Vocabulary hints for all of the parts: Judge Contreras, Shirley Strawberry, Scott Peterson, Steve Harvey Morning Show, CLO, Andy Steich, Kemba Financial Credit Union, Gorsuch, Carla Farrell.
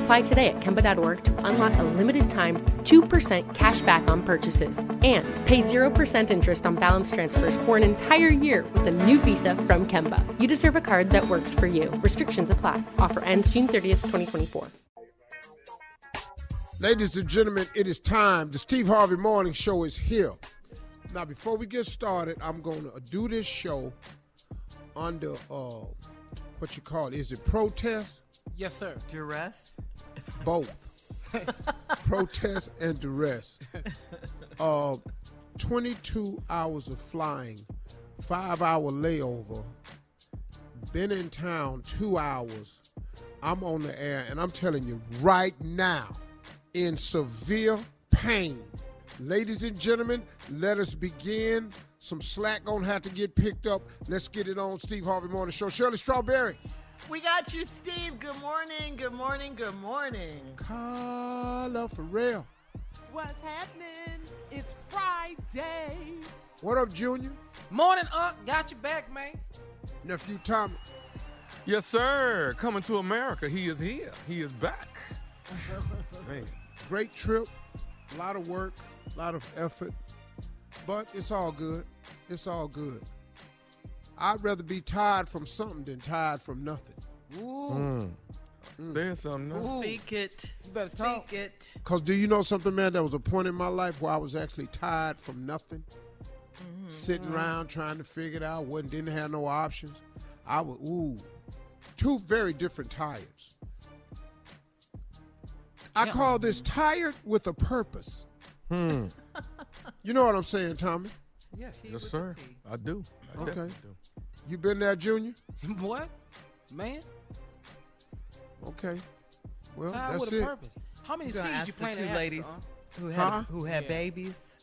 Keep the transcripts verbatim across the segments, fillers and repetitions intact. Apply today at Kemba dot org to unlock a limited-time two percent cashback on purchases and pay zero percent interest on balance transfers for an entire year with a new visa from Kemba. You deserve a card that works for you. Restrictions apply. Offer ends June thirtieth, twenty twenty-four. Ladies and gentlemen, it is time. The Steve Harvey Morning Show is here. Now, before we get started, I'm going to do this show under uh, what you call it. Is it protest? Yes, sir. Duress? Both. Protest and duress. Uh, twenty-two hours of flying, five-hour layover, been in town two hours. I'm on the air, and I'm telling you right now, in severe pain. Ladies and gentlemen, let us begin. Some slack gonna have to get picked up. Let's get it on Steve Harvey Morning Show. Shirley Strawberry. We got you, Steve. Good morning, good morning, good morning. Carla Farrell. What's happening? It's Friday. What up, Junior? Morning, Unc. Got you back, man. Nephew Tommy. Yes, sir. Coming to America. He is here. He is back. Man, great trip. A lot of work, a lot of effort. But it's all good. It's all good. I'd rather be tired from something than tired from nothing. Ooh. Mm. Saying something. Ooh. Speak it. You better Speak talk. it. Because do you know something, man? There was a point in my life where I was actually tired from nothing. Mm-hmm. Sitting mm-hmm. around trying to figure it out. Wasn't, didn't have no options. I was, ooh. Two very different tires. I yeah. call this tired with a purpose. Hmm. You know what I'm saying, Tommy? Yeah, yes, sir. Be. I do. I okay. Do. You been there, Junior? What? Man? Okay. Well, Time that's with a it. Purpose. How many seeds you planted, ladies? Who had, huh? who had yeah. babies?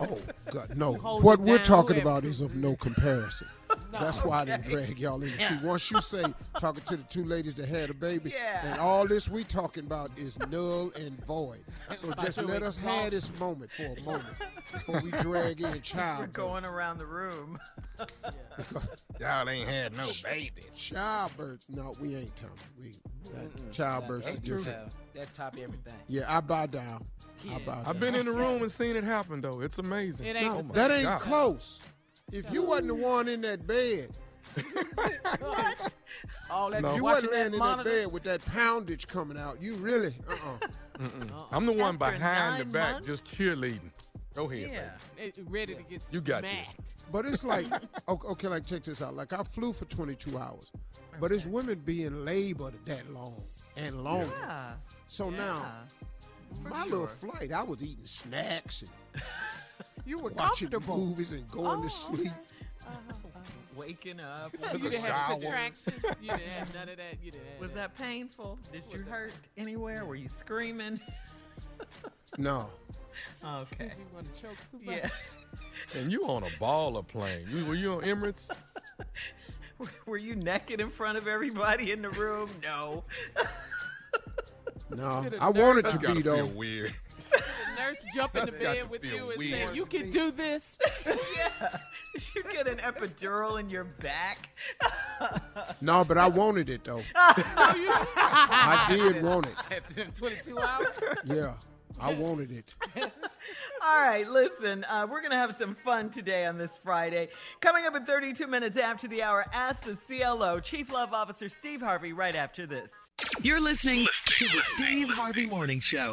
Oh, God, no. What we're down, talking whoever. about is of no comparison. No, that's why okay. I didn't drag y'all in. Yeah. See, once you say talking to the two ladies that had a baby, yeah. and all this we talking about is null and void. So just let us exhausted. have this moment for a moment before we drag in child. We're going around the room. Y'all ain't had no babies. Childbirth, no, we ain't, Tommy. We that childbirth is different. Yeah, that top everything. Yeah, I bow down. Yeah. I bow down. I've been in the room and seen it happen though. It's amazing. It ain't no, that ain't God. close. If you wasn't the one in that bed, What? All that no. You wasn't laying in that bed with that poundage coming out. You really, uh-uh. uh-uh. I'm the one After behind the back months? Just cheerleading. Go ahead, yeah. baby. Ready yeah. to get you got smacked. This. But it's like, okay, like check this out. Like I flew for twenty-two hours, okay. but it's women be in labor that long and longer. Yeah. So yeah. now, for my sure. little flight, I was eating snacks and you were watching movies and going oh, to sleep. Okay. Uh-huh. Waking up. You didn't have contractions. You didn't have none of that. You didn't have Was that, that painful? Did you hurt that? Anywhere? Were you screaming? No. Okay. Did you want to choke somebody? Yeah. And you on a baller plane. You, were you on Emirates? Were you naked in front of everybody in the room? No. No. I wanted to be, though. Feel weird. Nurse jump in the bed with you and weird. Say, you can do this. Yeah. You get an epidural in your back. No, but I wanted it, though. I did want it. After twenty-two hours? Yeah, I wanted it. All right, listen, uh, we're going to have some fun today on this Friday. Coming up at thirty-two minutes after the hour, ask the C L O, Chief Love Officer Steve Harvey, right after this. You're listening to the Steve Harvey Morning Show.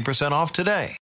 percent off today.